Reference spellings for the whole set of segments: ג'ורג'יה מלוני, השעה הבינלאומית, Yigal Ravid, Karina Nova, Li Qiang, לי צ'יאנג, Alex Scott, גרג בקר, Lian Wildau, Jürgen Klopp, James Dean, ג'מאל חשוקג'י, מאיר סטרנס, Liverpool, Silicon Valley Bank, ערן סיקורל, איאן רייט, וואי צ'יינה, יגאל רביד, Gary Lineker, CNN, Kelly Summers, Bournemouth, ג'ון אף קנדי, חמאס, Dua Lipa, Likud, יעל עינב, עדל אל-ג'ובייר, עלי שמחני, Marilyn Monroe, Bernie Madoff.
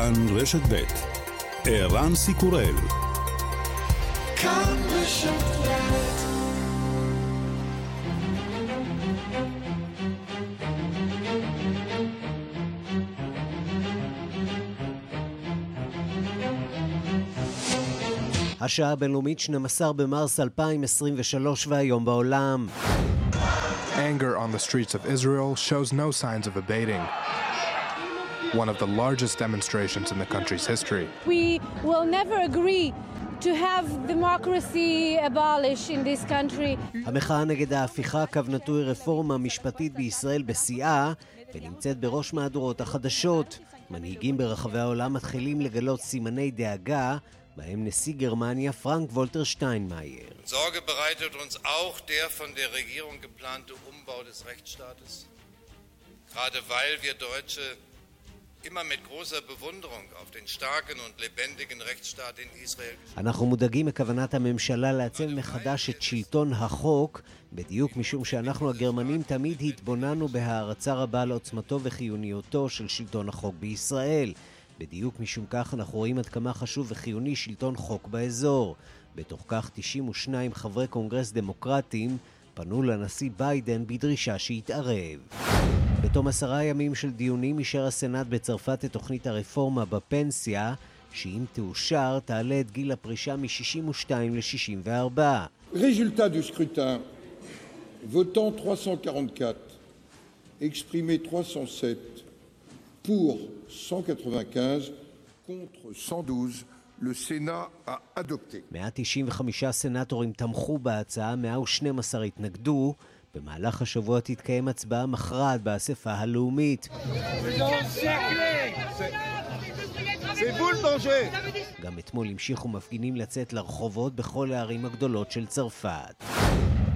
כאן רשת בית ערן סיקורל כאן רשת בית השעה הבינלאומית 12 במרס 2023 והיום בעולם. Anger on the streets of Israel shows no signs of abating. One of the largest demonstrations in the country's history. We will never agree to have democracy abolished in this country. המחאה נגד ההפיכה כוונתוי רפורמה משפטית בישראל בשיאה ונמצאת בראש מהדורות החדשות. מנהיגים ברחבי העולם מתחילים לגלות סימני דאגה בהם נשיא גרמניה פרנק וולטר שטיינמאייר. Sorge bereitet uns auch der von der Regierung geplante Umbau des Rechtsstaates. Gerade weil wir Deutsche immer mit großer Bewunderung auf den starken und lebendigen Rechtsstaat in Israel. אנחנו מודאגים מכוונת הממשלה לעצב מחדש את שלטון החוק, בדיוק משום שאנחנו הגרמנים תמיד התבוננו בהערצה רבה לעוצמתו וחיוניותו של שלטון החוק בישראל. בדיוק משום כך אנחנו רואים עד כמה חשוב וחיוני שלטון חוק באזור. בתוך כך 92 חברי קונגרס דמוקרטים פנו לנשיא ביידן בדרישה שהתערב. בתום 10 ימים של דיונים אישר הסנאט בצרפת את תוכנית הרפורמה בפנסיה, שאם תאושר תעלה את גיל הפרישה מ-62 ל-64. Résultat du scrutin, votant 344, exprimé 307, pour 195 contre 112 le Sénat a adopté. 195 סנאטורים תמכו בהצעה, 112 התנגדו. במהלך השבוע תתקיים הצבעה מכרעת באספה הלאומית. גם אתמול המשיכו מפגינים לצאת לרחובות בכל הערים הגדולות של צרפת.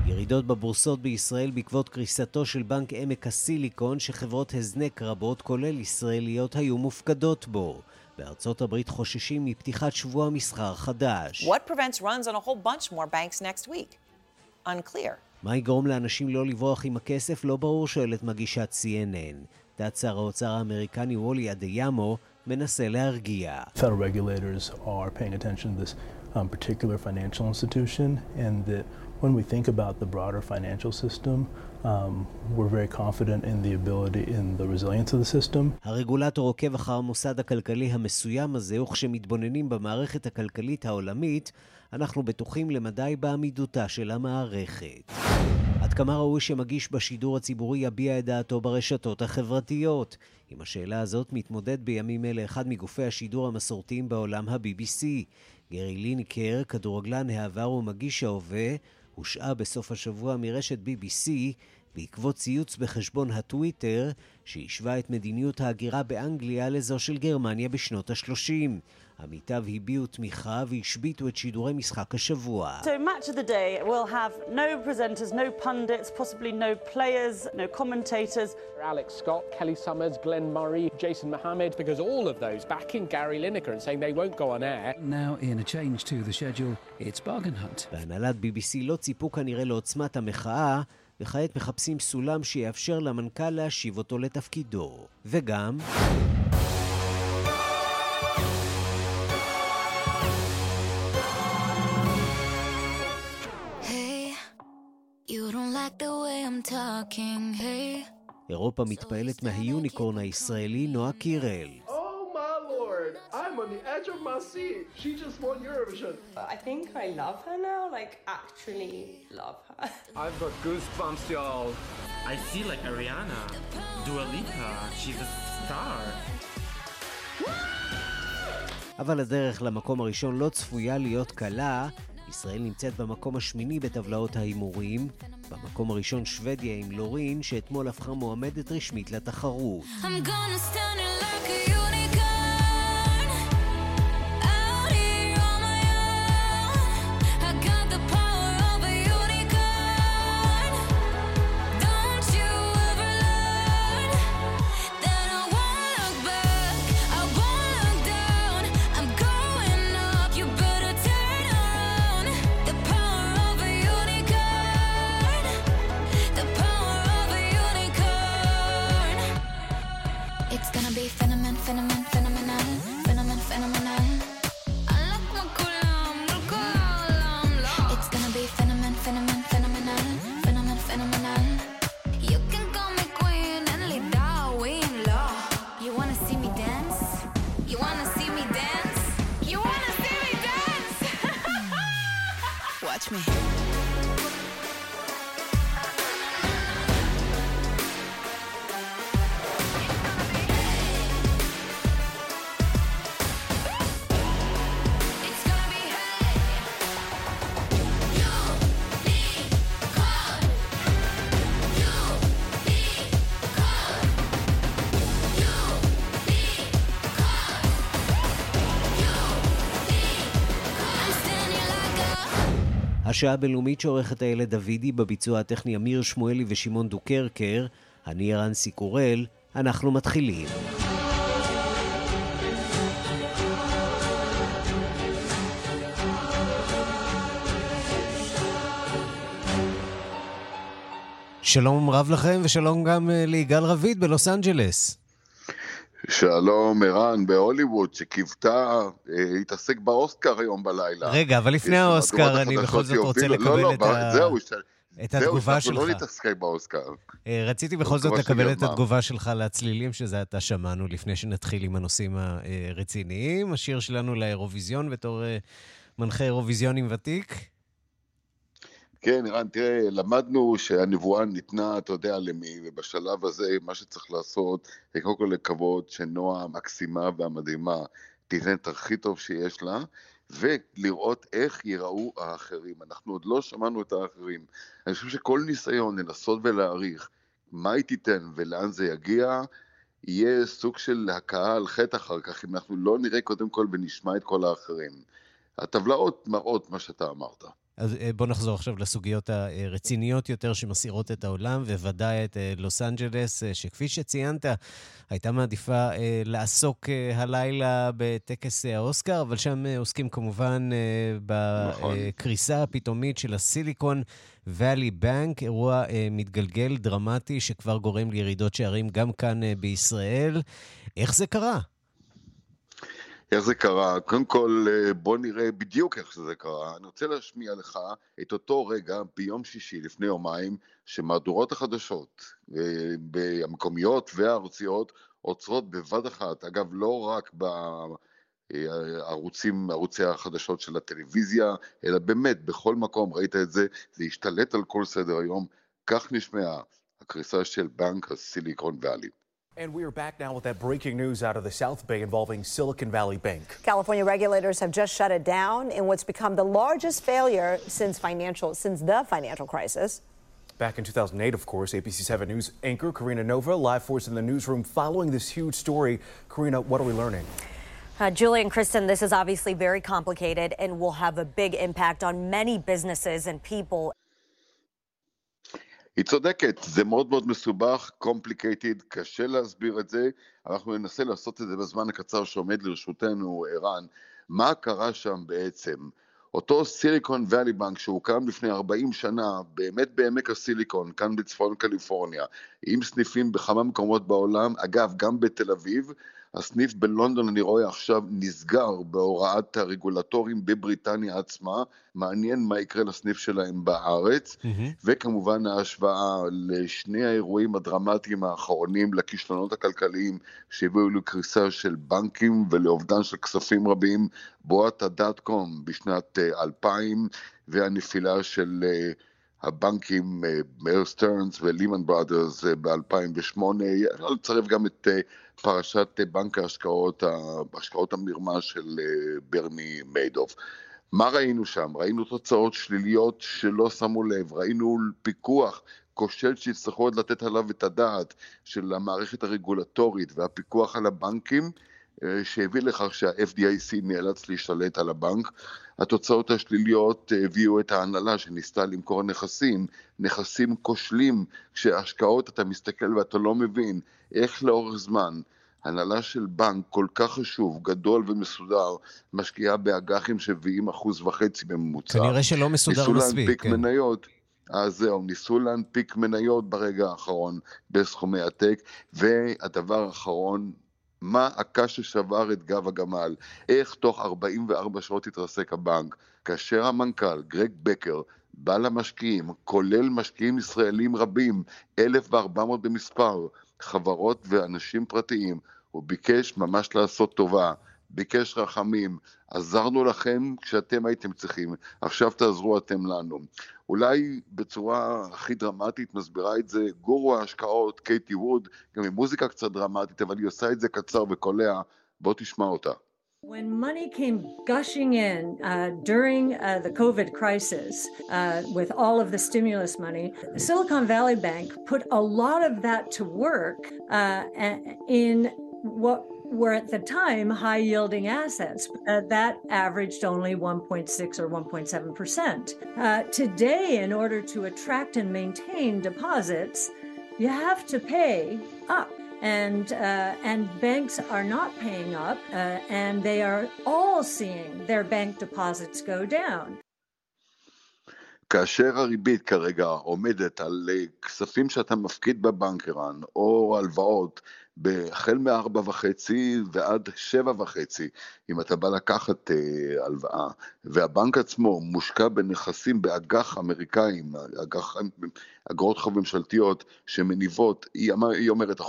ירידות בבורסות בישראל בעקבות קריסתו של בנק עמק הסיליקון שחברות הזנק רבות כולל ישראליות היו מופקדות בו. בארצות הברית חוששים מפתיחת שבוע מסחר חדש. What prevents runs on a whole bunch more banks next week? Unclear. מה יגרום לאנשים לא לברוח עם הכסף? לא ברור, שואלת מגישת CNN. תת שר האוצר האמריקני וולי אדיימו מנסה להרגיע. Federal regulators are paying attention to this particular financial institution and that when we think about the broader financial system, we're very confident in the ability in the resilience of the system. הרגולטור עוקב אחר המוסד הכלכלי המסוים הזה, וכשמתבוננים במערכת הכלכלית העולמית, אנחנו בטוחים למדי בעמידותה של המערכת. עד כמה ראוי שמגיש בשידור הציבורי יביע את דעתו ברשתות החברתיות? עם השאלה הזאת מתמודד בימים אלה אחד מגופי השידור המסורתיים בעולם, ה-BBC. גרי לינקר, כדורגלן העבר ומגיש ההווה, הושעה בסוף השבוע מרשת BBC בעקבות ציוץ בחשבון הטוויטר שהשווה את מדיניות ההגירה באנגליה לזו של גרמניה בשנות ה-30. עמיתיו הביעו תמיכה והשביטו את שידורי משחק השבוע. So match of the day will have no presenters, no pundits, possibly no players, no commentators. Alex Scott, Kelly Summers, Glenn Murray, Jason Mohammed, because all of those backing Gary Lineker and saying they won't go on air. Now in a change to the schedule, it's bargain hunt. בהנהלת BBC לא ציפו כנראה לעוצמת המחאה, וכעת מחפשים סולם שיאפשר למנכ"ל להשיב אותו לתפקידו. וגם אירופה מתפעלת מהיוניקורן הישראלי נועה קירל. Oh my lord, I'm on the edge of my seat. She just won Eurovision. I think I love her now, like actually love her. I've got goosebumps, y'all. I feel like Ariana, Dua Lipa, she's a star. אבל הדרך למקום הראשון לא צפויה להיות קלה. ישראל נמצאת במקום השמיני בטבלאות ההימורים. במקום הראשון שוודיה עם לורין, שאתמול הפכה מועמדת רשמית לתחרות. Phenomenon, phenomenon, phenomenon. phenomenal. אנחנו כולם, מול כל העולם, לא. It's gonna be phenomenal, phenomenal, phenomenal, phenomenal, phenomenal. You can call me queen and lead Darwin, לא. You wanna see me dance? You wanna see me dance? You wanna see me dance? Watch me. השעה הבינלאומית שעורכת הילד דוידי, בביצוע הטכני אמיר שמואלי ושמעון דוקרקר. אני ערן סיקורל, אנחנו מתחילים. שלום רב לכם ושלום גם ליגאל רביד בלוס אנג'לס. שלום ערן בהוליווד שכיבתה, התעסק באוסקר היום בלילה. רגע, אבל לפני האוסקר אני בכל זאת רוצה לקבל את התגובה שלך. לא נתעסק באוסקר. רציתי בכל זאת לקבל את התגובה שלך לצלילים שזה אתה שמענו לפני שנתחיל עם הנושאים הרציניים. השיר שלנו לאירוויזיון בתור מנחה אירוויזיונים ותיק. כן, ערן, תראה, למדנו שהנבואה ניתנה, אתה יודע למי, ובשלב הזה מה שצריך לעשות, זה קודם כל לקוות שנועה המקסימה והמדהימה תיתן את הכי טוב שיש לה, ולראות איך ייראו האחרים. אנחנו עוד לא שמענו את האחרים. אני חושב שכל ניסיון לנסות ולהעריך מה היא תיתן ולאן זה יגיע, יהיה סוג של הקהל חטא אחר כך, אם אנחנו לא נראה קודם כל ונשמע את כל האחרים. הטבלאות מראות מה שאתה אמרת. אז בוא נחזור עכשיו לסוגיות הרציניות יותר שמסעירות את העולם, וודאי את לוס אנג'לס, שכפי שציינת, הייתה מעדיפה לעסוק הלילה בטקס האוסקר, אבל שם עוסקים כמובן בקריסה הפתאומית של הסיליקון ואלי בנק, אירוע מתגלגל דרמטי שכבר גורם לירידות שערים גם כאן בישראל. איך זה קרה? איך זה קרה? קודם כל בוא נראה בדיוק איך זה קרה. אני רוצה להשמיע לך את אותו רגע ביום שישי לפני יומיים שמהדורות החדשות המקומיות והארציות עוצרות בבת אחת. אגב לא רק בערוצי החדשות של הטלוויזיה אלא באמת בכל מקום ראית את זה, זה השתלט על כל סדר היום. כך נשמעה הקריסה של בנק הסיליקון ואלי. And we are back now with that breaking news out of the South Bay involving Silicon Valley Bank. California regulators have just shut it down in what's become the largest failure since the financial crisis. Back in 2008, of course, ABC 7 News anchor Karina Nova live for us in the newsroom following this huge story. Karina, what are we learning? Julie and Kristen, this is obviously very complicated and will have a big impact on many businesses and people. היא צודקת, זה מאוד מאוד מסובך, complicated, קשה להסביר את זה, אנחנו ננסה לעשות את זה בזמן הקצר שעומד לרשותנו, ערן. מה קרה שם בעצם? אותו סיליקון ואלי בנק שהוקם לפני 40 שנה, באמת בעמק הסיליקון, כאן בצפון קליפורניה, עם סניפים בכמה מקומות בעולם, אגב גם בתל אביב, הסניף בלונדון אני רואה עכשיו נסגר בהוראת הרגולטורים בבריטניה עצמה, מעניין מה יקרה לסניף שלהם בארץ, וכמובן ההשוואה לשני האירועים הדרמטיים האחרונים, לכישלונות הכלכליים שהביאו לקריסה של בנקים ולאובדן של כספים רבים, בועת הדאטקום בשנת 2000 והנפילה של הבנקים מאיר סטרנס ולימן ברודרס ב-2008, אני אצרף גם את פרשת בנק ההשקעות המרמה של ברני מיידוף. מה ראינו שם? ראינו תוצאות שליליות שלא שמו לב, ראינו פיקוח כושל שיצטרכו עוד לתת עליו את הדעת של המערכת הרגולטורית והפיקוח על הבנקים, שהביא לכך שה-FDIC נאלץ להשתלט על הבנק. התוצאות השליליות הביאו את ההנהלה שניסתה למכור נכסים כושלים, כשההשקעות אתה מסתכל ואתה לא מבין איך לאורך זמן הנהלה של בנק כל כך חשוב, גדול ומסודר, משקיעה באג"חים 70.5% בממוצע. כנראה שלא מסודר מספיק. כן. מניות. אז זהו, ניסו להנפיק מניות ברגע האחרון בסכומי עתק, והדבר האחרון מה הקש ששבר את גב הגמל, איך תוך 44 שעות התרסק הבנק, כאשר המנכ"ל גרג בקר בא למשקיעים, כולל משקיעים ישראלים רבים, 1,400 במספר, חברות ואנשים פרטיים, הוא ביקש ממש לעשות טובה, ביקש רחמים, עזרנו לכם כשאתם הייתם צריכים, עכשיו תעזרו אתם לנו. אולי בצורה הכי דרמטית מסבירה את זה גורו ההשקעות, קייטי ווד, גם עם מוזיקה קצת דרמטית, אבל היא עושה את זה קצר וקולע, בוא תשמע אותה. When money came gushing in during the COVID crisis with all of the stimulus money, Silicon Valley Bank put a lot of that to work in what were at the time high-yielding assets. That averaged only 1.6 or 1.7%. Today, in order to attract and maintain deposits, you have to pay up. And banks are not paying up and they are all seeing their bank deposits go down. כאשר הריבית כרגע עומדת על כספים שאתה מפקיד בבנקרן או הלוואות בחל מ-4.5 ועד 7.5, אם אתה בא לקחת הלוואה, והבנק עצמו מושקע בנכסים באג"ח אמריקאים, אגרות חוב ממשלתיות שמניבות, היא אומרת 1.6,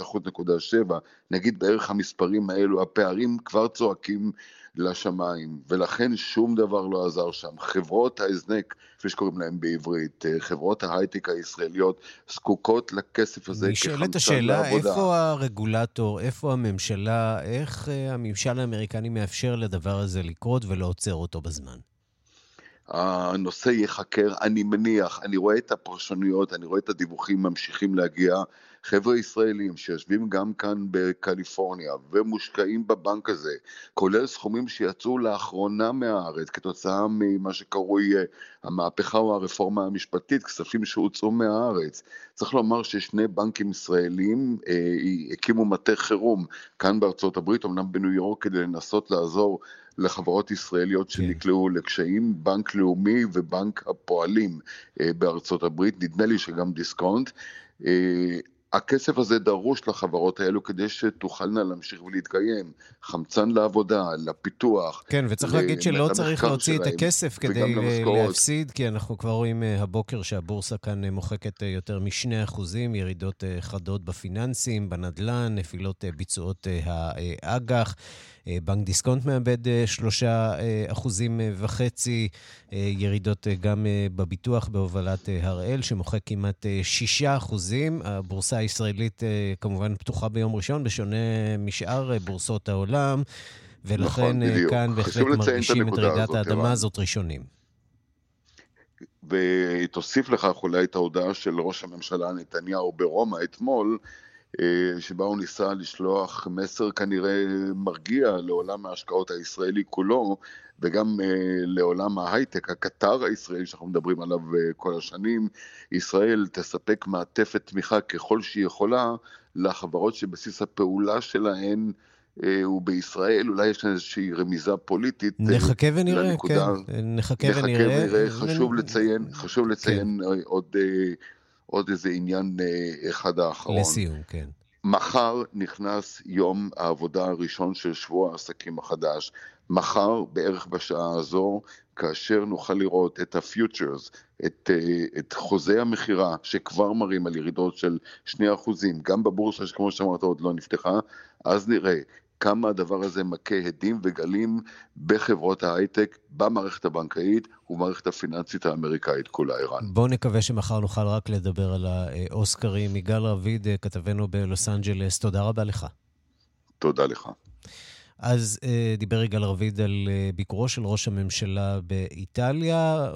1.7, נגיד בערך המספרים האלו, הפערים כבר צועקים לשמיים, ולכן שום דבר לא עזר שם. חברות ההזנק, כפי שקוראים להם בעברית, חברות ההייטק הישראליות, זקוקות לכסף הזה כחמצן לעבודה. נשאלת השאלה, איפה הרגולטור, איפה הממשלה, איך הממשל האמריקני מאפשר לדבר הזה לקרות ולעוצר אותו בזמן? הנושא יחקר, אני מניח, אני רואה את הפרשנויות, אני רואה את הדיווחים ממשיכים להגיע, חבר'ה ישראלים שיושבים גם כאן בקליפורניה ומושקעים בבנק הזה, כולל סכומים שיצאו לאחרונה מהארץ כתוצאה ממה שקרוי המהפכה או הרפורמה המשפטית, כספים שהוצאו מהארץ. צריך לומר ששני בנקים ישראלים הקימו מטה חירום כאן בארצות הברית, אמנם בניו יורק, כדי לנסות לעזור לחברות ישראליות שנקלעו לקשיים, בנק לאומי ובנק הפועלים בארצות הברית, נדמה לי שגם דיסקונט. הכסף הזה דרוש לחברות האלו כדי שתוכלנה להמשיך ולהתקיים, חמצן לעבודה, לפיתוח. כן, וצריך להגיד שלא צריך להוציא את הכסף כדי להפסיד, כי אנחנו כבר רואים הבוקר שהבורסה כאן מוחקת יותר מ2%, ירידות חדות בפיננסים, בנדלן, נפילות ביצועות האג"ח, בנק דיסקונט מאבד 3.5%, ירידות גם בביטוח בהובלת הראל, שמוחק כמעט 6%. הבורסה הישראלית כמובן פתוחה ביום ראשון, בשונה משאר בורסות העולם, ולכן כאן בהחלט מרגישים את רעידת האדמה הזאת ראשונים. ותוסיף לכך אולי את ההודעה של ראש הממשלה נתניהו ברומא אתמול, שבה הוא ניסה לשלוח מסר כנראה מרגיע לעולם ההשקעות הישראלי כולו, וגם לעולם ההייטק, הקטר הישראלי שאנחנו מדברים עליו כל השנים. ישראל תספק מעטפת תמיכה ככל שהיא יכולה לחברות שבסיס הפעולה שלהן הוא בישראל. אולי יש איזושהי רמיזה פוליטית. נחכה ונראה, לנקודה. כן. נחכה ונראה. חשוב לציין כן. עוד איזה עניין אחד האחרון. לסיום, כן. מחר נכנס יום העבודה הראשון של שבוע העסקים החדש. מחר בערך בשעה הזו, כאשר נוכל לראות את הפיוטרס, את חוזה המחירה שכבר מראים על ירידות של 2%, גם בבורסה שכמו שאמרת עוד לא נפתחה, אז נראה כמה הדבר הזה מכה הדים וגלים בחברות ההייטק, במערכת הבנקאית ומערכת הפיננסית האמריקאית כולה. איראן. בואו נקווה שמחר נוכל רק לדבר על האוסקרים. יגאל רביד, כתבנו בלוס אנג'לס, תודה רבה לך. תודה לך. אז דיבר יגאל רביד על ביקורו של ראש הממשלה באיטליה,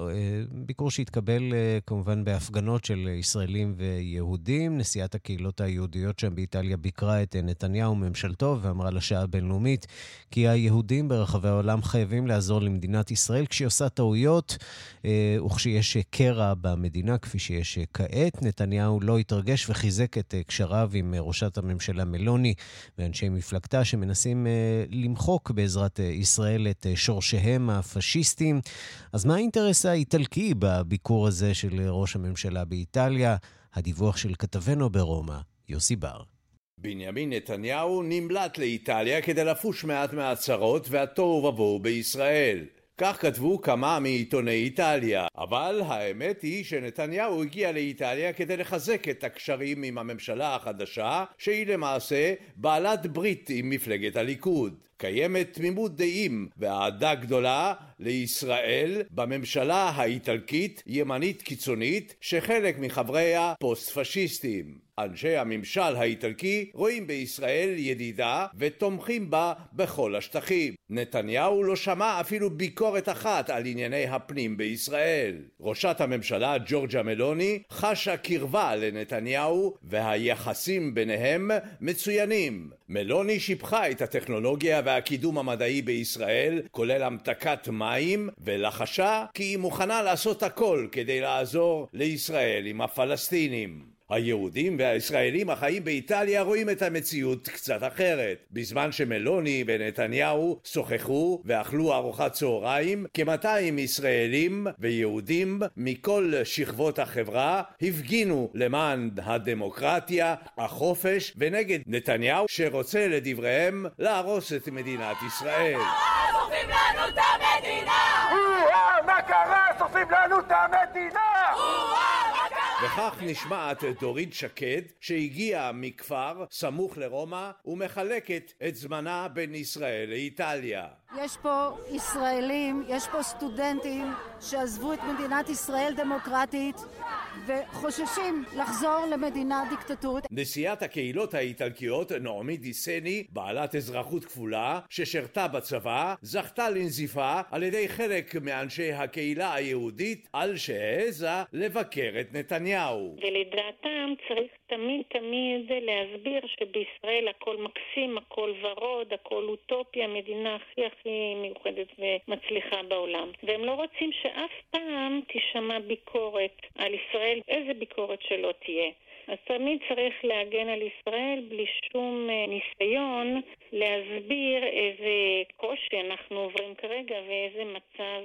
ביקור שהתקבל כמובן בהפגנות של ישראלים ויהודים. נשיאת הקהילות היהודיות שם באיטליה ביקרה את נתניהו ממשלתו ואמרה לשעה הבינלאומית כי היהודים ברחבי העולם חייבים לעזור למדינת ישראל כשהיא עושה טעויות וכשיש קרע במדינה כפי שיש כעת. נתניהו לא התרגש וחיזק את קשריו עם ראשת הממשלה מלוני ואנשי מפלגתה שמנסים למחוק בעזרת ישראל את שורשיהם הפשיסטים. אז מה האינטרס האיטלקי בביקור הזה של ראש הממשלה באיטליה? הדיווח של כתבנו ברומא, יוסי בר. בנימין נתניהו נמלט לאיטליה כדי לפוש מעט מהצרות והתוהו ובוהו בישראל. כך כתבו כמה מעיתוני איטליה, אבל האמת היא שנתניהו הגיע לאיטליה כדי לחזק את הקשרים עם הממשלה החדשה, שהיא למעשה בעלת ברית עם מפלגת הליכוד. קיימת תמימות דעים ואהדה גדולה לישראל בממשלה האיטלקית ימנית קיצונית שחלק מחבריה פוסט-פשיסטים. אנשי הממשל האיטלקי רואים בישראל ידידה ותומכים בה בכל השטחים. נתניהו לא שמע אפילו ביקורת אחת על ענייני הפנים בישראל. ראשת הממשלה ג'ורג'יה מלוני חשה קרבה לנתניהו והיחסים ביניהם מצוינים. מלוני שיבחה את הטכנולוגיה והקידום המדעי בישראל, כולל המתקת מים, ולחשה כי היא מוכנה לעשות הכל כדי לעזור לישראל עם הפלסטינים. היהודים והישראלים החיים באיטליה רואים את המציאות קצת אחרת. בזמן שמלוני ונתניהו שוחחו ואכלו ארוחת צהריים, כ-200 ישראלים ויהודים מכל שכבות החברה הפגינו למען הדמוקרטיה, החופש ונגד נתניהו שרוצה לדבריהם להרוס את מדינת ישראל. שורפים לנו את המדינה! מה קרה? שורפים לנו את המדינה! וכך נשמעת דורית שקד שהגיעה מכפר סמוך לרומא ומחלקת את זמנה בין ישראל לאיטליה. יש פה ישראלים, יש פה סטודנטים שעזבו את מדינת ישראל דמוקרטית וחוששים לחזור למדינה דיקטטורית. נשיאת הקהילות האיטלקיות נעמי דיסני, בעלת אזרחות כפולה ששרתה בצבא, זכתה לנזיפה על ידי חלק מאנשי הקהילה היהודית על שהעזה לבקר את נתניהו. ולדעתם צריך תמיד זה להסביר שבישראל הכל מקסים, הכל ורוד, הכל אוטופיה, מדינה הכי מיוחדת ומצליחה בעולם. והם לא רוצים שאף פעם תשמע ביקורת על ישראל, איזה ביקורת שלא תהיה. אז תמיד צריך להגן על ישראל בלי שום ניסיון להסביר איזה קושי אנחנו עוברים כרגע ואיזה מצב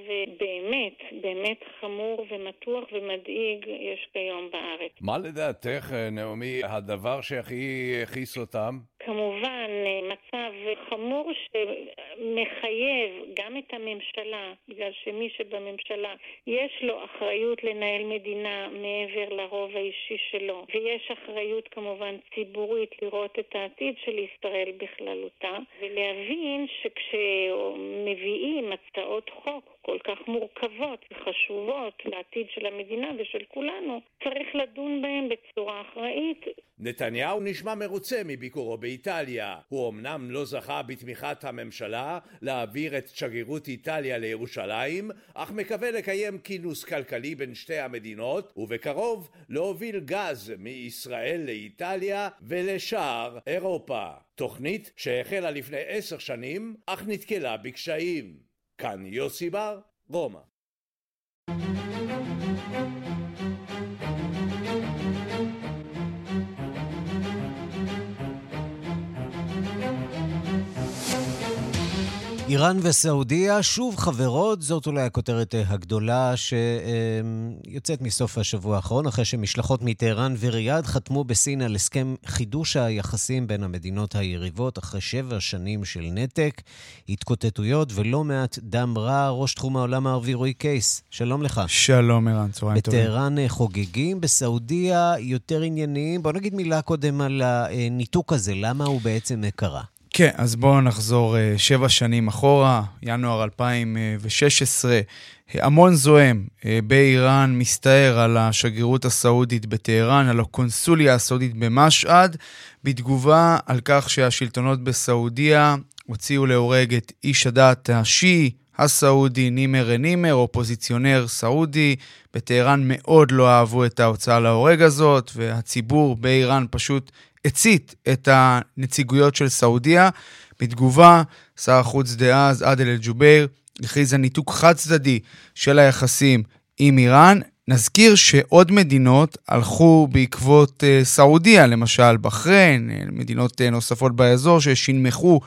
באמת חמור ומתוח ומדאיג יש כיום בארץ. מה לדעתך, נעמי, הדבר שהכי הכיס אותם? כמובן, מצב חמור שמחייב גם את הממשלה, בגלל שמי שבממשלה יש לו אחריות לנהל מדינה מעבר לרוב האישי שלו, ויש אחריות כמובן ציבורית לראות את העתיד של ישראל בכללותה, ולהבין שכשמביאים הצעות חוק כל כך מורכבות וחשובות לעתיד של המדינה ושל כולנו, צריך לדון בהם בצורה אחראית. נתניהו נשמע מרוצה מביקורו באיטליה. הוא אמנם לא זכה בתמיכת הממשלה להעביר את שגרירות איטליה לירושלים, אך מקווה לקיים כינוס כלכלי בין שתי המדינות, ובקרוב להוביל גז מישראל לאיטליה ולשאר אירופה. תוכנית שהחלה לפני 10 שנים, אך נתקלה בקשיים. כאן יוסי בר, רומא. איראן וסעודיה שוב חברות, זאת אולי הכותרת הגדולה שיוצאת מסוף השבוע האחרון, אחרי שמשלחות מטהרן וריאד חתמו בסין על הסכם חידוש היחסים בין המדינות היריבות, אחרי 7 שנים של נתק, התקוטטויות ולא מעט דם רע. ראש תחום העולם הערבי רוי קייס, שלום לך. שלום איראן, צהריים טובים. בטהרן חוגגים, בסעודיה יותר עניינים. בוא נגיד מילה קודם על הניתוק הזה, למה הוא בעצם קרה? כן, אז בואו נחזור 7 שנים אחורה, ינואר 2016, המון זוהם באיראן מסתער על השגרירות הסעודית בטהרן, על הקונסוליה הסעודית במשעד, בתגובה על כך שהשלטונות בסעודיה הוציאו להורג את איש הדת השיעי הסעודי נימר, אופוזיציונר סעודי. בטהרן מאוד לא אהבו את ההוצאה להורג הזאת, והציבור באיראן פשוט הצית את הנציגויות של סעודיה. בתגובה, שר החוץ דאז עדל אל-ג'ובייר הכריז על ניתוק חד צדדי של היחסים עם איראן. נזכיר שעוד מדינות הלכו בעקבות סעודיה, למשל בחריין, מדינות נוספות באזור ששינמכו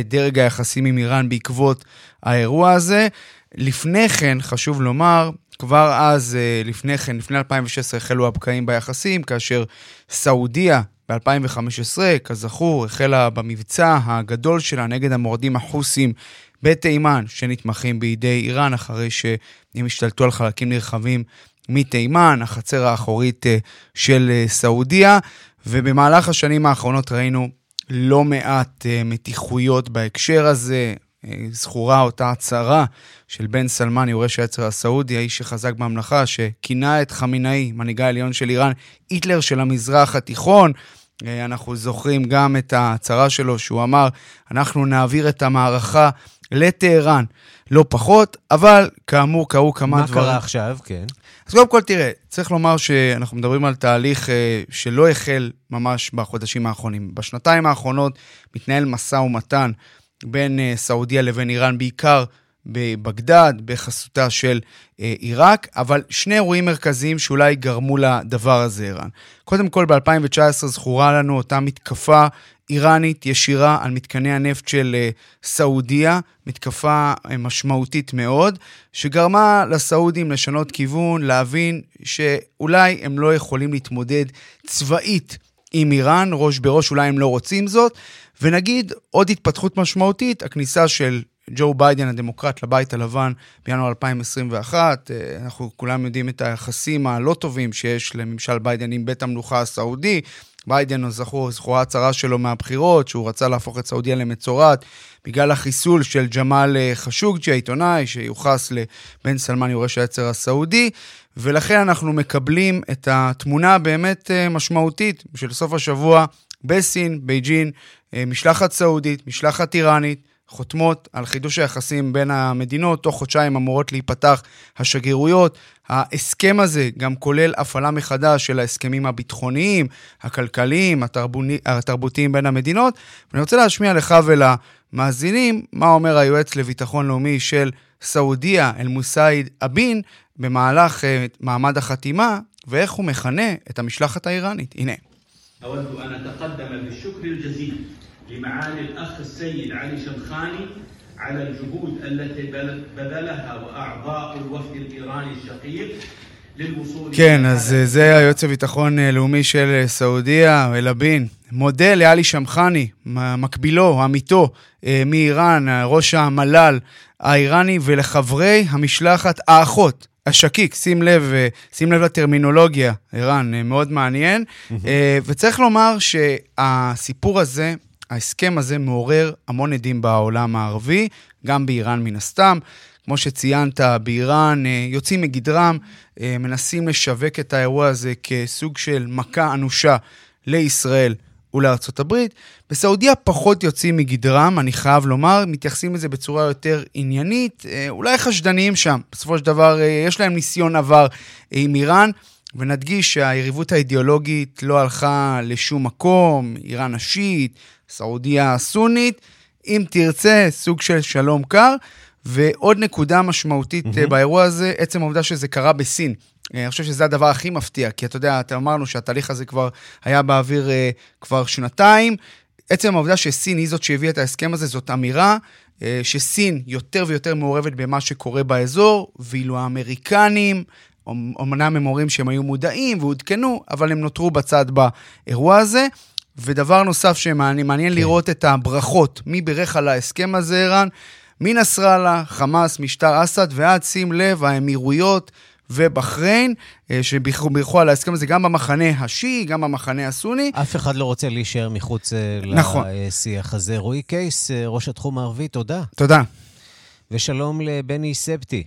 את דרג היחסים עם איראן בעקבות האירוע הזה. לפני כן, חשוב לומר, כבר אז, לפני כן, לפני 2016, החלו הבקעים ביחסים, כאשר סעודיה ב-2015, כזכור, החלה במבצע הגדול שלה נגד המורדים החוסים בתימן, שנתמכים בידי איראן, אחרי שהם השתלטו על חלקים נרחבים מתימן, החצר האחורית של סעודיה, ובמהלך השנים האחרונות ראינו לא מעט מתיחויות בהקשר הזה, זכורה אותה הצהרה של בן סלמן, יורש היצר הסעודי, האיש שחזק בממלכה, שכינה את חמינאי, מנהיגה העליון של איראן, היטלר של המזרח התיכון. אנחנו זוכרים גם את ההצהרה שלו, שהוא אמר, אנחנו נעביר את המערכה לטהרן, לא פחות, אבל כאמור קראו כמה דברים. מה קרה עכשיו, כן. אז קודם כל תראה, צריך לומר שאנחנו מדברים על תהליך שלא החל ממש בחודשים האחרונים. בשנתיים האחרונות מתנהל מסע ומתן בין סעודיה לבין איראן, בעיקר בבגדד, בחסותה של עיראק, אבל שני אירועים מרכזיים שאולי גרמו לדבר הזה איראן. קודם כל ב-2019 זכורה לנו אותה מתקפה איראנית ישירה על מתקני הנפט של סעודיה, מתקפה משמעותית מאוד, שגרמה לסעודים לשנות כיוון, להבין שאולי הם לא יכולים להתמודד צבאית עם איראן, ראש בראש, אולי הם לא רוצים זאת, ונגיד עוד התפתחות משמעותית, הכניסה של ג'ו ביידן הדמוקרט לבית הלבן בינואר 2021, אנחנו כולם יודעים את היחסים הלא טובים שיש לממשל ביידן עם בית המלוכה הסעודי, ביידן זכורה הצהרה שלו מהבחירות, שהוא רצה להפוך את סעודיה למצורת, בגלל החיסול של ג'מאל חשוקג'י, העיתונאי שיוחס לבן סלמן יורש היצר הסעודי, ולכן אנחנו מקבלים את התמונה באמת משמעותית של סוף השבוע בסין, בייג'ין, משלחת סעודית, משלחת איראנית, חותמות על חידוש היחסים בין המדינות, תוך חודשיים אמורות להיפתח השגרירויות. ההסכם הזה גם כולל הפעלה מחדש של ההסכמים הביטחוניים, הכלכליים, התרבותיים בין המדינות, ואני רוצה להשמיע לך ולמאזינים מה אומר היועץ לביטחון לאומי של סעודיה, אל מוסעיד אבין, במהלך מעמד החתימה, ואיך הוא מכנה את המשלחת האיראנית. הנה. أود أن أتقدم بالشكر الجزيل لمعالي الأخ السيد علي شمخاني على الجهود التي بذلها وأعضاء الوفد الإيراني الشقيق للوصول. כן, אז זה היועץ הביטחון לאומי של סעודיה, אלבין. מודה לעלי שמחני, מקבילו, עמיתו מאיראן, ראש המל"ל האיראני, ולחברי המשלחת האחות. השקיק, שים לב לטרמינולוגיה, איראן, מאוד מעניין, וצריך לומר שהסיפור הזה, ההסכם הזה מעורר המון עדים בעולם הערבי, גם באיראן מן הסתם, כמו שציינת, באיראן יוצאים מגדרם, מנסים לשווק את האירוע הזה כסוג של מכה אנושה לישראל ולארצות הברית, בסעודיה פחות יוצאים מגדרם, אני חייב לומר, מתייחסים לזה בצורה יותר עניינית, אולי חשדניים שם, בסופו של דבר יש להם ניסיון עבר עם איראן, ונדגיש שהיריבות האידיאולוגית לא הלכה לשום מקום, איראן השיעית, סעודיה הסונית, אם תרצה סוג של שלום קר, ועוד נקודה משמעותית באירוע הזה, עצם העובדה שזה קרה בסין, אני חושב שזה הדבר הכי מפתיע, כי אתה יודע, אמרנו שהתהליך הזה כבר היה באוויר כבר שנתיים, עצם העובדה שסין היא זאת שהביאה את ההסכם הזה, זאת אמירה שסין יותר ויותר מעורבת במה שקורה באזור, ואילו האמריקנים, אמנם הם אומרים שהם היו מודעים והודכנו, אבל הם נותרו בצד באירוע הזה, ודבר נוסף שמעניין לראות את הברכות, מי ברך על ההסכם הזה איראן, מנסראללה, חמאס, משטר אסד, ועד שים לב, האמירויות, ובחריין, שבירכו על ההסכם הזה גם במחנה השיעי, גם במחנה הסוני. אף אחד לא רוצה להישאר מחוץ לשיח הזה. רוי קייס, ראש התחום הערבי, תודה. תודה. ושלום לבני סבתי.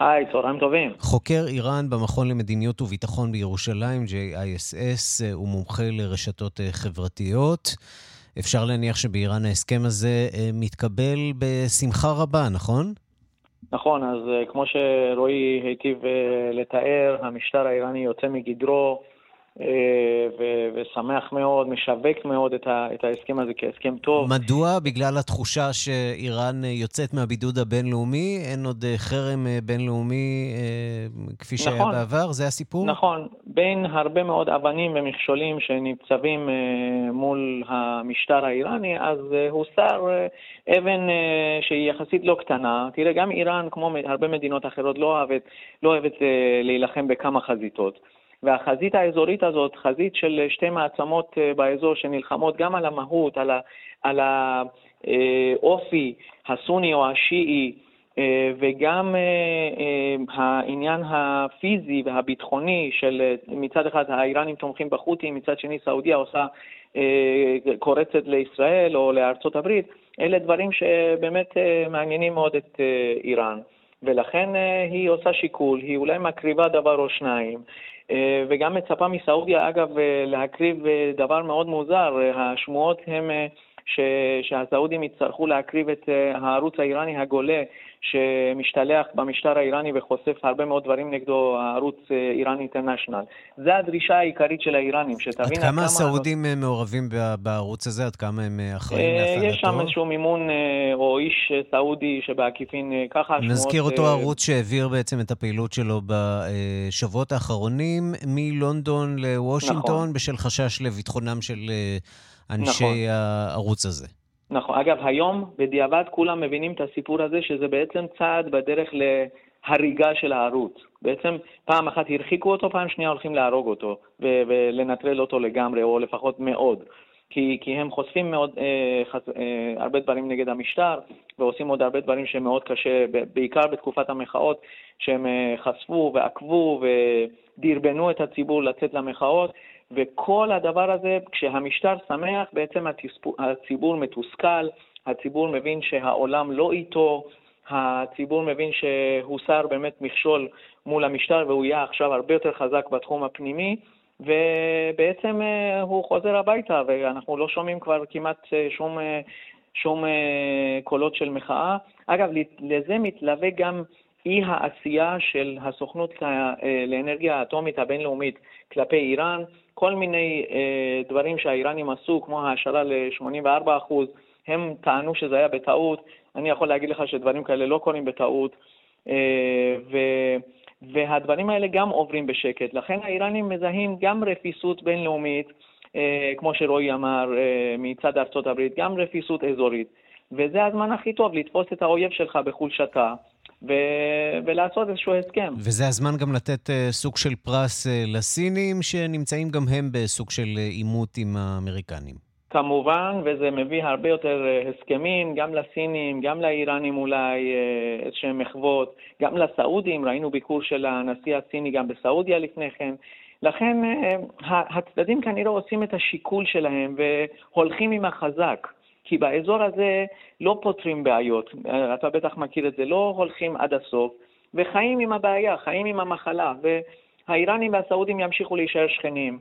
היי, צהריים טובים. חוקר איראן במכון למדיניות וביטחון בירושלים, JISS, הוא מומחה לרשתות חברתיות. אפשר להניח שבאיראן ההסכם הזה מתקבל בשמחה רבה, נכון? נכון, אז כמו שרועי היטיב לתאר, המשטר האיראני יוצא מגדרו, ושמח מאוד, משווק מאוד את ההסכם הזה כהסכם טוב. מדוע? בגלל התחושה שאיראן יוצאת מהבידוד הבינלאומי, אין עוד חרם בינלאומי כפי שהיה נכון, בעבר, זה הסיפור? נכון, בין הרבה מאוד אבנים ומכשולים שנפצבים מול המשטר האיראני, אז הוסר אבן שהיא יחסית לא קטנה. תראה, גם איראן, כמו הרבה מדינות אחרות, לא אוהבת להילחם בכמה חזיתות. והחזית האזורית הזאת, חזית של שתי מעצמות באזור שנלחמות גם על המהות, על האופי הסוני או השיעי, וגם העניין הפיזי והביטחוני של מצד אחד האיראנים תומכים בחות'ים, מצד שני סעודיה עושה קורצת לישראל או לארצות הברית, אלה דברים שבאמת מעניינים מאוד את איראן. ולכן היא עושה שיקול, היא אולי מקריבה דבר או שניים, וגם מצפה מסעודיה, אגב, להקריב דבר מאוד מוזר. השמועות הם שהסעודים יצטרכו להקריב את הערוץ האיראני הגולה שמשתלח במשטר האיראני וחושף הרבה מאוד דברים נגדו, הערוץ איראן אינטרנשיונל. זו הדרישה העיקרית של האיראנים, שתבין עד כמה הסעודים מעורבים בערוץ הזה, עד כמה הם אחראים להפעלתו. יש שם איזשהו מימון או איש סעודי שבעקיפין ככה... נזכיר אותו ערוץ שהעביר בעצם את הפעילות שלו בשבועות האחרונים, מלונדון לוושינגטון, בשל חשש לביטחונם של אנשי הערוץ הזה. נכון. אגב, היום בדיעבד כולם מבינים את הסיפור הזה, שזה בעצם צעד בדרך להריגה של הערוץ. בעצם פעם אחת הרחיקו אותו, פעם שנייה הולכים להרוג אותו, ולנטרל אותו לגמרי, או לפחות מאוד. כי הם חושפים מאוד, הרבה דברים נגד המשטר, ועושים עוד הרבה דברים שמאוד קשה, בעיקר בתקופת המחאות, שהם חשפו ועקבו ודרבנו את הציבור לצאת למחאות, וכל הדבר הזה, כשהמשטר שמח, בעצם הציבור מתוסכל, הציבור מבין שהעולם לא איתו, הציבור מבין שהוסר באמת מכשול מול המשטר, והוא יהיה עכשיו הרבה יותר חזק בתחום הפנימי, ובעצם הוא חוזר הביתה, ואנחנו לא שומעים כבר כמעט שום קולות של מחאה. אגב, לזה מתלווה גם אי העשייה של הסוכנות לאנרגיה האטומית הבינלאומית כלפי איראן, כל מיני דברים שהאיראנים עשו, כמו ההשאלה ל-84%, הם טענו שזה היה בטעות. אני יכול להגיד לך שדברים כאלה לא קורים בטעות, והדברים האלה גם עוברים בשקט. לכן האיראנים מזהים גם רפיסות בינלאומית, כמו שרוי אמר, מצד ארצות הברית, גם רפיסות אזורית. וזה הזמן הכי טוב לתפוס את האויב שלך בחולשתה, ולעשות איזשהו הסכם. וזה הזמן גם לתת סוג של פרס לסינים, שנמצאים גם הם בסוג של עימות עם האמריקנים. כמובן, וזה מביא הרבה יותר הסכמים, גם לסינים, גם לאיראנים אולי, איזשהם מחוות, גם לסעודים, ראינו ביקור של הנשיא הסיני גם בסעודיה לפני כן. לכן הצדדים כנראה עושים את השיקול שלהם, והולכים עם החזק. כי באזור הזה לא פותרים בעיות, אתה בטח מכיר את זה, לא הולכים עד הסוף, וחיים עם הבעיה, חיים עם המחלה, והאיראנים והסעודים ימשיכו להישאר שכנים,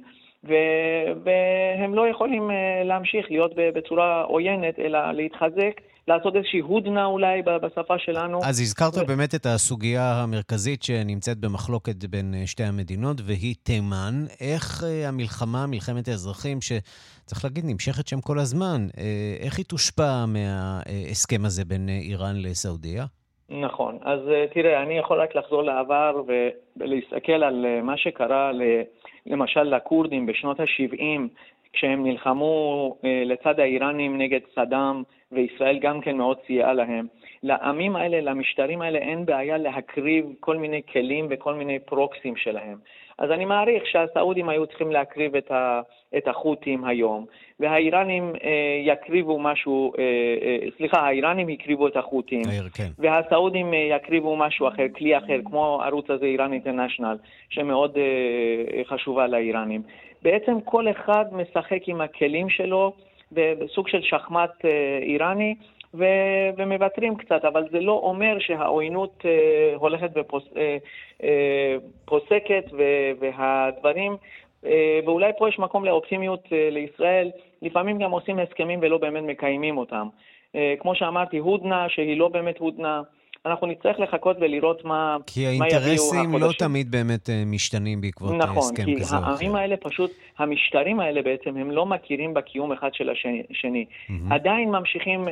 והם לא יכולים להמשיך להיות בצורה עוינת, אלא להתחזק, לעשות איזושהי הודנה אולי בשפה שלנו. אז הזכרת באמת את הסוגיה המרכזית שנמצאת במחלוקת בין שתי המדינות, והיא תימן. איך המלחמה, מלחמת האזרחים, שצריך להגיד נמשכת שם כל הזמן, איך היא תושפע מההסכם הזה בין איראן לסעודיה? נכון. אז תראה, אני יכול רק לחזור לעבר ולהסתכל על מה שקרה למשל לקורדים בשנות ה-70, כשהם נלחמו לצד האיראנים נגד סדאם, וישראל גם כן מאוד סייעה להם. לעמים האלה, למשטרים האלה, אין בעיה להקריב כל מיני כלים וכל מיני פרוקסים שלהם. אז אני מעריך שהסעודים היו צריכים להקריב את החות'ים היום, והאיראנים יקריבו משהו, סליחה, האיראנים יקריבו את החות'ים, כן. והסעודים יקריבו משהו אחר, כלי אחר, כמו ערוץ הזה איראן אינטרנשיונל, שמאוד חשובה לאיראנים. בעצם כל אחד משחק עם הכלים שלו, בסוג של שחמט איראני, ומבטרים קצת, אבל זה לא אומר שהעוינות הולכת ופוסקת, והדברים, ואולי פה יש מקום לאופטימיות לישראל, לפעמים גם עושים הסכמים ולא באמת מקיימים אותם. כמו שאמרתי, הודנה שהיא לא באמת הודנה, אנחנו נצטרך לחכות ולראות מה יביאו החודשים. כי האינטרסים לא תמיד באמת משתנים בעקבות הסכם כזה. נכון, כי העמים האלה פשוט, המשטרים האלה בעצם, הם לא מכירים בקיום אחד של השני. עדיין ממשיכים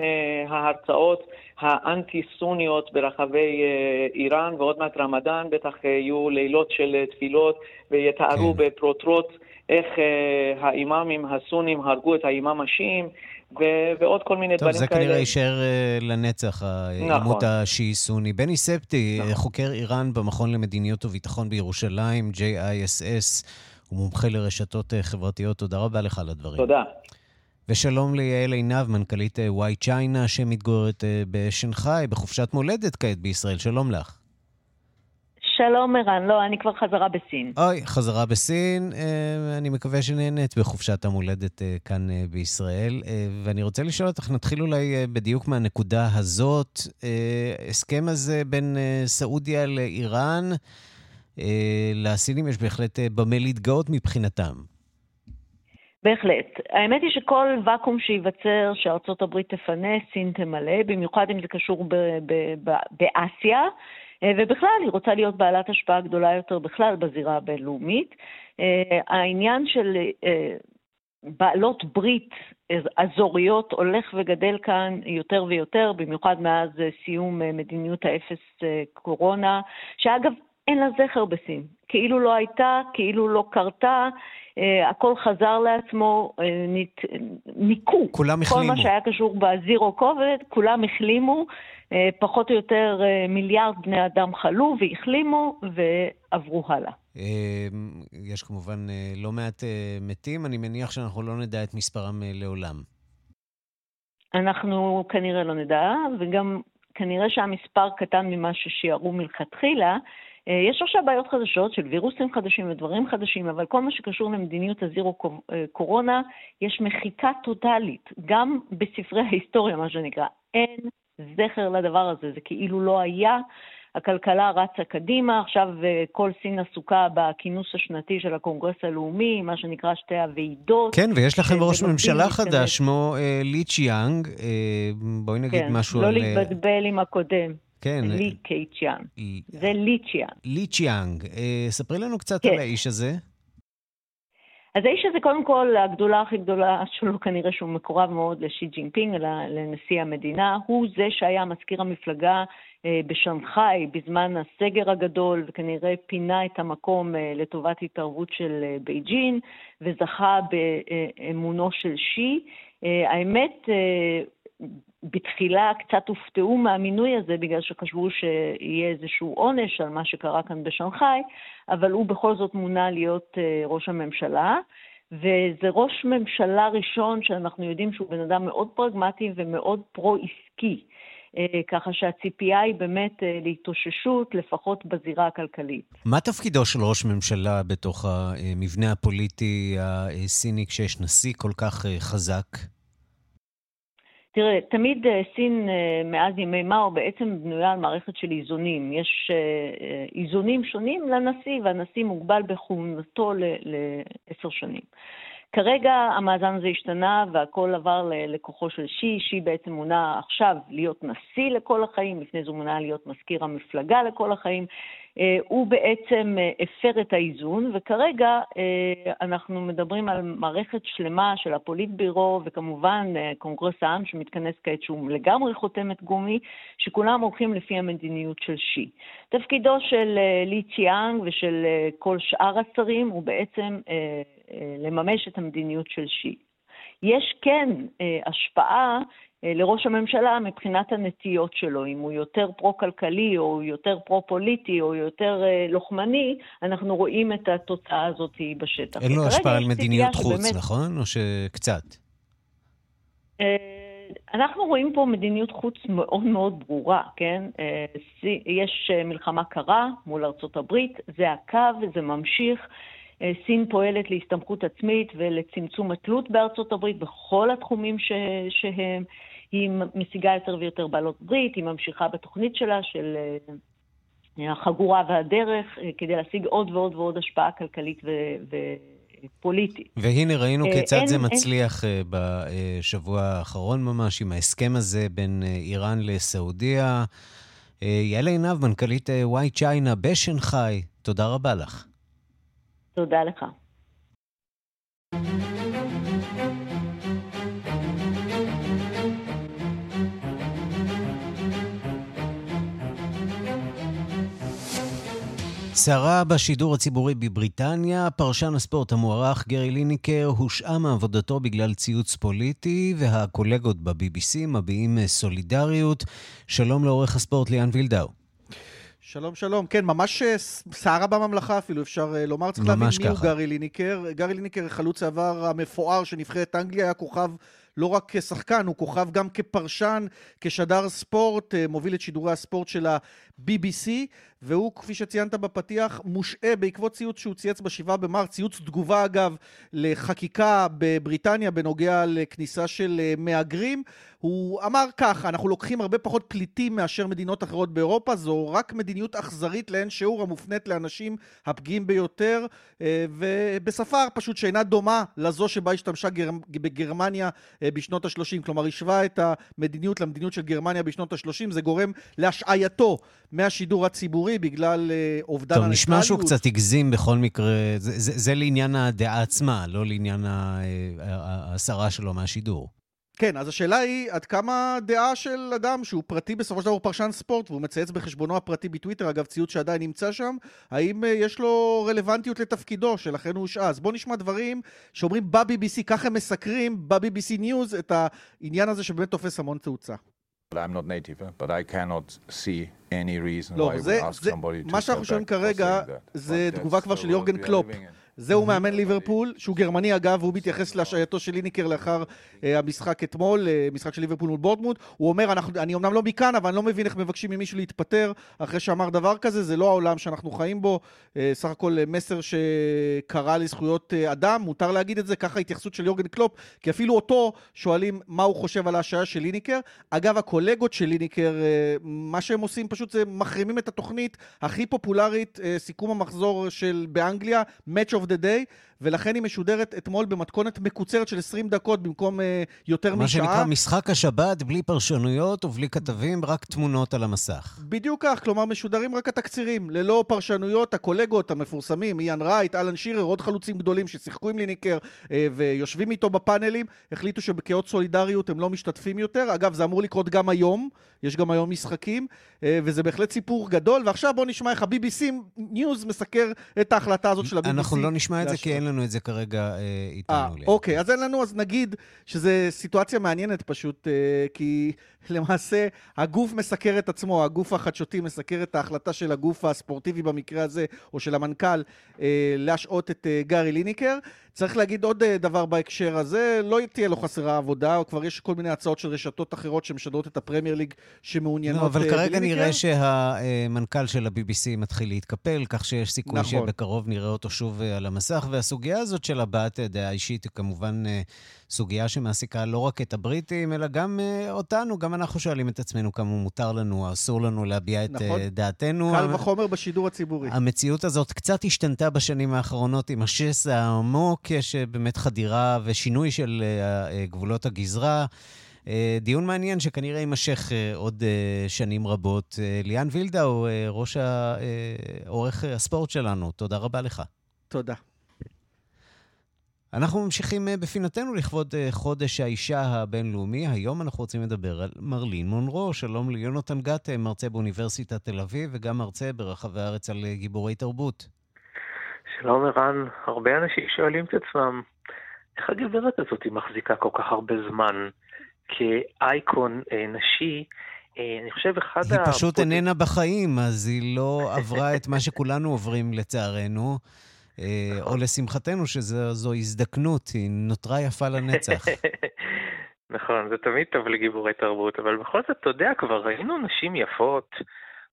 ההרצאות האנטי-סוניות ברחבי איראן, ועוד מעט רמדאן, בטח יהיו לילות של תפילות, ויתארו בפרוטרוט איך האימאמים הסונים הרגו את האימאם השיעים, ועוד כל מיני דברים כאלה. טוב, זה כנראה יישאר לנצח, העימות השיעי סוני. בני סבתי, חוקר איראן במכון למדיניות וביטחון בירושלים, JISS, הוא מומחה לרשתות חברתיות. תודה רבה לך על הדברים. תודה. ושלום ליעל עינב, מנכ"לית וואי צ'יינה, שמתגוררת בשנחאי, בחופשת מולדת כעת בישראל. שלום לך. שלום ערן, לא, אני כבר חזרה בסין. אוי, חזרה בסין, אני מקווה שנהנית בחופשת המולדת כאן בישראל, ואני רוצה לשאול אותך, נתחיל אולי בדיוק מהנקודה הזאת, הסכם הזה בין סעודיה לאיראן, לסינים יש בהחלט במה להתגאות מבחינתם. בהחלט. האמת היא שכל וקום שיווצר שארצות הברית תפנה, סין תמלא, במיוחד אם זה קשור באסיה, ובכלל היא רוצה להיות בעלת השפעה גדולה יותר בכלל בזירה הבינלאומית. העניין של בעלות ברית אזוריות הולך וגדל כאן יותר ויותר, במיוחד מאז סיום מדיניות האפס קורונה, שאגב אין לה זכר בסין. כאילו לא הייתה, כאילו לא קרתה, הכל חזר לעצמו, ניקו. כולם החלימו. כל מה שהיה קשור בזירו קובד, כולם החלימו, פחות או יותר מיליארד בני אדם חלו והחלימו ועברו הלאה. יש כמובן לא מעט מתים, אני מניח שאנחנו לא נדע את מספרם לעולם. אנחנו כנראה לא נדע, וגם כנראה שהמספר קטן ממה ששיערו מלכתחילה, יש עכשיו בעיות חדשות של וירוסים חדשים ודברים חדשים, אבל כל מה שקשור למדיניות הזירו קורונה, יש מחיקה טוטלית, גם בספרי ההיסטוריה, מה שנקרא. אין זכר לדבר הזה, זה כאילו לא היה. הכלכלה רצה קדימה, עכשיו כל סין עסוקה בכינוס השנתי של הקונגרס הלאומי, מה שנקרא שתי הוועידות. כן, ויש לכם ראש ממשלה חדש, שמו לי צ'יאנג, בואי נגיד משהו על... לא להתבדבל עם הקודם. כן. לי קייצ'יאנג. זה לי צ'יאנג. לי צ'יאנג. ספרי לנו קצת על האיש הזה. אז האיש הזה קודם כל, הגדולה הכי גדולה שלו כנראה שהוא מקורב מאוד לשי ג'ינפינג, לנשיא המדינה, הוא זה שהיה מזכיר המפלגה בשנחאי בזמן הסגר הגדול, וכנראה פינה את המקום לטובת התערבות של בייג'ין, וזכה באמונו של שי. האמת, בתחילה קצת הופתעו מהמינוי הזה, בגלל שחשבו שיהיה איזשהו עונש על מה שקרה כאן בשנחאי, אבל הוא בכל זאת מונה להיות ראש הממשלה, וזה ראש ממשלה ראשון שאנחנו יודעים שהוא בן אדם מאוד פרגמטי ומאוד פרו-עסקי, ככה שהציפייה היא באמת להתאוששות, לפחות בזירה הכלכלית. מה תפקידו של ראש ממשלה בתוך המבנה הפוליטי הסיני כשיש נשיא כל כך חזק? תראה, תמיד סין מאז ימי מאו בעצם בנויה על מערכת של איזונים. יש איזונים שונים לנשיא, והנשיא מוגבל בכהונתו ל10 שנים. כרגע המאזן הזה השתנה והכל עבר לכוחו של שי. שי בעצם מונה עכשיו להיות נשיא לכל החיים, לפני זו מונה להיות מזכיר המפלגה לכל החיים. הוא בעצם הפר את האיזון, וכרגע אנחנו מדברים על מערכת שלמה של הפוליטבירו, וכמובן קונגרס העם שמתכנס כעת שהוא לגמרי חותמת גומי, שכולם הולכים לפי המדיניות של שי. תפקידו של לי צ'יאנג ושל כל שאר השרים הוא בעצם לממש את המדיניות של שי. יש כן השפעה לראש הממשלה מבחינת הנטיות שלו, אם הוא יותר פרו-כלכלי או יותר פרו-פוליטי או יותר לוחמני, אנחנו רואים את התוצאה הזאת בשטח. אין לו השפעה על מדיניות חוץ, שבאמת... נכון? או שקצת? אנחנו רואים פה מדיניות חוץ מאוד מאוד ברורה, כן? יש מלחמה קרה מול ארצות הברית, זה הקו, זה ממשיך, סין פועלת להסתמכות עצמית ולצמצום התלות בארצות הברית בכל התחומים שהם. היא משיגה יותר ויותר בעלות ברית, היא ממשיכה בתוכנית שלה של החגורה והדרך, כדי להשיג עוד ועוד ועוד השפעה כלכלית ופוליטית. והנה ראינו כיצד זה מצליח בשבוע האחרון ממש, עם ההסכם הזה בין איראן לסעודיה, יעל עינב, מנכ"לית וואי צ'יינה בשנחאי, תודה רבה לך. תודה לך. שרה בשידור הציבורי בבריטניה, פרשן הספורט המוערך גרי ליניקר הושעה מעבודתו בגלל ציוץ פוליטי, והקולגות ב-BBC מביעים סולידריות. שלום לעורך הספורט ליאן וילדאו. שלום שלום, כן, ממש שערה בממלכה אפילו, אפשר לומר, צריך להבין מי הוא גרי ליניקר. גרי ליניקר, חלוץ העבר המפואר שנבחרת אנגליה, היה כוכב לא רק כשחקן, הוא כוכב גם כפרשן, כשדר ספורט, מוביל את שידורי הספורט של ה-BBC, והוא, כפי שציינת בפתיח, מושעה בעקבות ציוץ שהוא צייץ ב7 במרץ, ציוץ תגובה אגב לחקיקה בבריטניה בנוגע לכניסה של מאגרים. הוא אמר ככה, אנחנו לוקחים הרבה פחות פליטים מאשר מדינות אחרות באירופה, זו רק מדיניות אכזרית לאין שיעור המופנית לאנשים הפגיעים ביותר, ובשפה פשוט שאינה דומה לזו שבה השתמשה בגרמניה בשנות ה-30, כלומר השווה את המדיניות למדיניות של גרמניה בשנות ה-30, זה גורם להשעייתו מהשידור הציבורי בגלל אובדן הניטרליות. טוב, נשמע שהוא קצת הגזים בכל מקרה, זה לעניין הדעה עצמה, לא לעניין ההסרה שלו מהשידור. כן, אז השאלה היא עד כמה דעה של אדם שהוא פרטי, בסופו של דבר הוא פרשן ספורט, והוא מצייץ בחשבונו הפרטי בטוויטר, אגב ציוץ שעדיין נמצא שם, האם יש לו רלוונטיות לתפקידו, שלכן הוא הושעה. אז בוא נשמע דברים שאומרים ב-BBC, ככה הם מסקרים ב-BBC News את העניין הזה שבאמת תופס המון תאוצה. I'm not native, but I cannot see any reason why I ask somebody to come back. מה שאנחנו שומעים כרגע זה תגובה כבר של יורגן קלופ. זהו מאמן ליברפול, שהוא גרמני אגב, והוא מתייחס להשעייתו של ליניקר לאחר המשחק אתמול, משחק של ליברפול מול בורנמות'. הוא אומר, אני אמנם לא מכאן, אבל אני לא מבין איך מבקשים ממישהו להתפטר אחרי שאמר דבר כזה, זה לא העולם שאנחנו חיים בו, סך הכל מסר שקרא לזכויות אדם, מותר להגיד את זה, ככה התייחסות של יורגן קלופ, כי אפילו אותו שואלים מה הוא חושב על ההשעיה של ליניקר. אגב, הקולגות של ליניקר, מה שהם עושים פשוט זה מחרימים את התוכנית הכי פופולרית, סיכום המחזור של באנגליה, Match of the Day, ולכן היא משודרת אתמול במתכונת מקוצרת של 20 דקות במקום יותר משעה. מה שנקרא משחק השבת, בלי פרשנויות ובלי כתבים, רק תמונות על המסך. בדיוק כך, כלומר משודרים רק התקצירים, ללא פרשנויות. הקולגות המפורסמים, איאן רייט, אלן שירר, עוד חלוצים גדולים ששיחקו עם ליניקר ויושבים איתו בפאנלים, החליטו שבקעות סולידריות הם לא משתתפים יותר. אגב, זה אמור לקרות גם היום, יש גם היום משחקים, וזה בהחלט סיפור גדול. ועכשיו בוא נשמע איך ה-BBC News מסקר את ההחלטה הזאת של ה-BBC. אנחנו לא נשמע את זה כי אין לנו את זה כרגע איתנו. אוקיי, אז אין לנו, אז נגיד שזה סיטואציה מעניינת פשוט, כי למעשה הגוף מסקר את עצמו, הגוף החדשותי מסקר את ההחלטה של הגוף הספורטיבי במקרה הזה, או של המנכ"ל, להשעות את גרי ליניקר. צריך להגיד עוד דבר בהקשר הזה, לא תהיה לו חסרה עבודה, או כבר יש כל מיני הצעות של רשתות אחרות שמשדרות את הפרמייר ליג שמעוניינות. לא, אבל כרגע נראה שהמנכ"ל של ה-BBC מתחיל להתקפל, כך שיש סיכוי נכון. שבקרוב נראה אותו שוב על המסך, והסוגיה הזאת של הבעת דעה אישית היא כמובן סוגיה שמעסיקה לא רק את הבריטים, אלא גם אותנו, גם אנחנו שואלים את עצמנו כמה מותר לנו, אסור לנו להביע את נכון. דעתנו. קל וחומר בשידור הציבורי. המציאות הזאת קצת השתנתה בשנים האחרונות עם השסע העמוק, יש באמת חדירה ושינוי של גבולות הגזרה. דיון מעניין שכנראה יימשך עוד שנים רבות. ליאן וילדאו, ראש עורך הספורט שלנו, תודה רבה לך. תודה. אנחנו ממשיכים בפינתנו לכבוד חודש האישה הבינלאומי. היום אנחנו רוצים לדבר על מרלין מונרו. שלום ליונתן גת, מרצה באוניברסיטת תל אביב וגם מרצה ברחבי הארץ על גיבורי תרבות. שלום ערן, הרבה אנשים שואלים את עצמם, איך הגברת הזאת היא מחזיקה כל כך הרבה זמן כאייקון נשי? אני חושב אחד היא פשוט איננה בחיים, אז היא לא עברה את מה שכולנו עוברים לצערנו, או לשמחתנו שזו הזדקנות, היא נותרה יפה לנצח. נכון, זה תמיד טוב לגיבורי תרבות, אבל בכל זאת אתה יודע כבר, ראינו נשים יפות,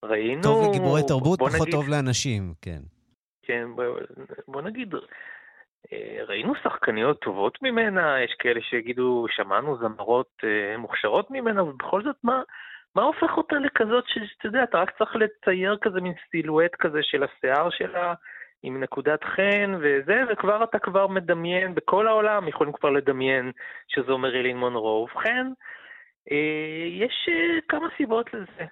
ראינו... טוב לגיבורי תרבות, פחות טוב לאנשים, כן. כן, בוא נגיד, ראינו שחקניות טובות ממנה, יש כאלה שיגידו, שמענו זמרות מוכשרות ממנה, ובכל זאת, מה הופך אותה לכזאת שאתה יודע, אתה רק צריך לצייר כזה מין סילואט כזה של השיער שלה, עם נקודת חן וזה, וכבר אתה כבר מדמיין, בכל העולם יכולים כבר לדמיין שזה אומר מרילין מונרו, ובכן, יש כמה סיבות לזה.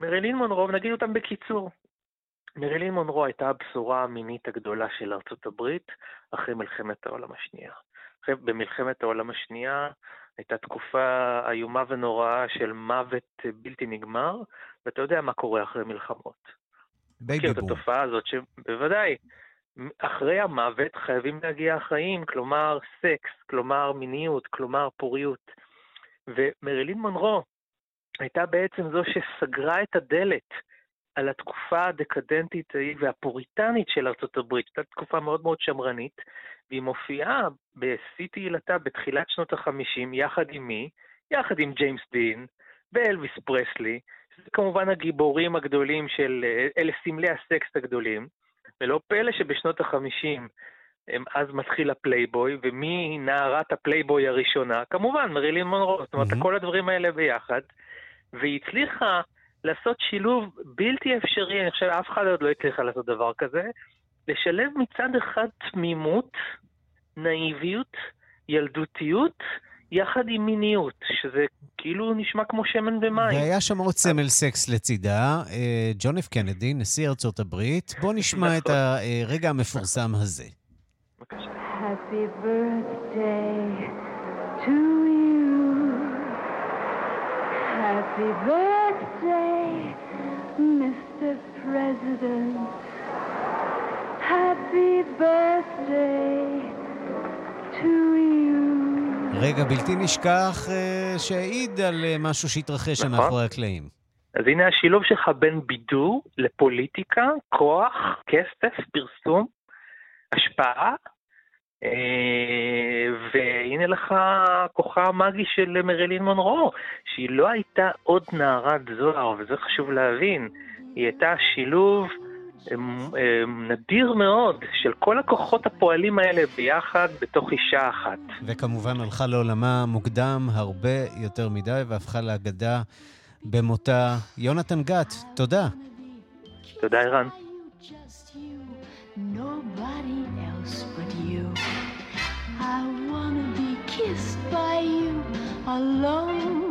מרילין מונרו, נגיד אותם בקיצור. מרילין מונרו הייתה הבשורה המינית הגדולה של ארצות הברית אחרי מלחמת העולם השנייה. במלחמת העולם השנייה הייתה תקופה איומה ונוראה של מוות בלתי נגמר, ואתה יודע מה קורה אחרי מלחמות. כי את התופעה הזאת שבוודאי, אחרי המוות חייבים להגיע החיים, כלומר סקס, כלומר מיניות, כלומר פוריות. ומרילין מונרו הייתה בעצם זו שסגרה את הדלת על התקופה הדקדנטית והפוריטנית של ארצות הברית, הייתה תקופה מאוד מאוד שמרנית, והיא מופיעה בשיא תהילתה בתחילת שנות ה-50, יחד עם מי? יחד עם ג'יימס דין ואלוויס פרסלי, זה כמובן הגיבורים הגדולים של, אלה סמלי הסקס הגדולים, ולא פלא שבשנות ה-50 אז מתחיל הפלייבוי, ומי נערת הפלייבוי הראשונה? כמובן, מרילין מונרו, זאת אומרת, כל הדברים האלה ביחד, והיא הצליחה לעשות שילוב בלתי אפשרי, אני חושב אף אחד עוד לא הצליחה לעשות דבר כזה, לשלב מצד אחד תמימות, נאיביות, ילדותיות, יחד עם מיניות, שזה כאילו נשמע כמו שמן ומים. והיה שם עוד סמל סקס לצידה, ג'ון אף קנדי, נשיא ארצות הברית, בוא נשמע את הרגע המפורסם הזה. Happy birthday to you. Happy birthday, Mr. President. Happy birthday to you. רגע בלתי נשכח שהעיד על משהו שהתרחש שם אחרי הקלעים. אז הנה השילוב שלך בין בידור לפוליטיקה, כוח, כסף, פרסום, השפעה, והנה לך כוחה המאגי של מרילין מונרו, שהיא לא הייתה עוד נערת זוהר, וזה חשוב להבין, היא הייתה שילוב נדיר מאוד של כל הכוחות הפועלים האלה ביחד בתוך אישה אחת. וכמובן הלכה לעולמה מוקדם הרבה יותר מדי והפכה לאגדה במותה. יונתן גת, תודה. תודה אירן. Nobody else but you. I wanna be kissed by you alone.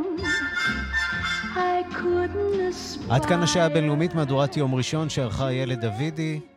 עד כאן השעה הבינלאומית, מהדורת יום ראשון שערכה ילד דוידי.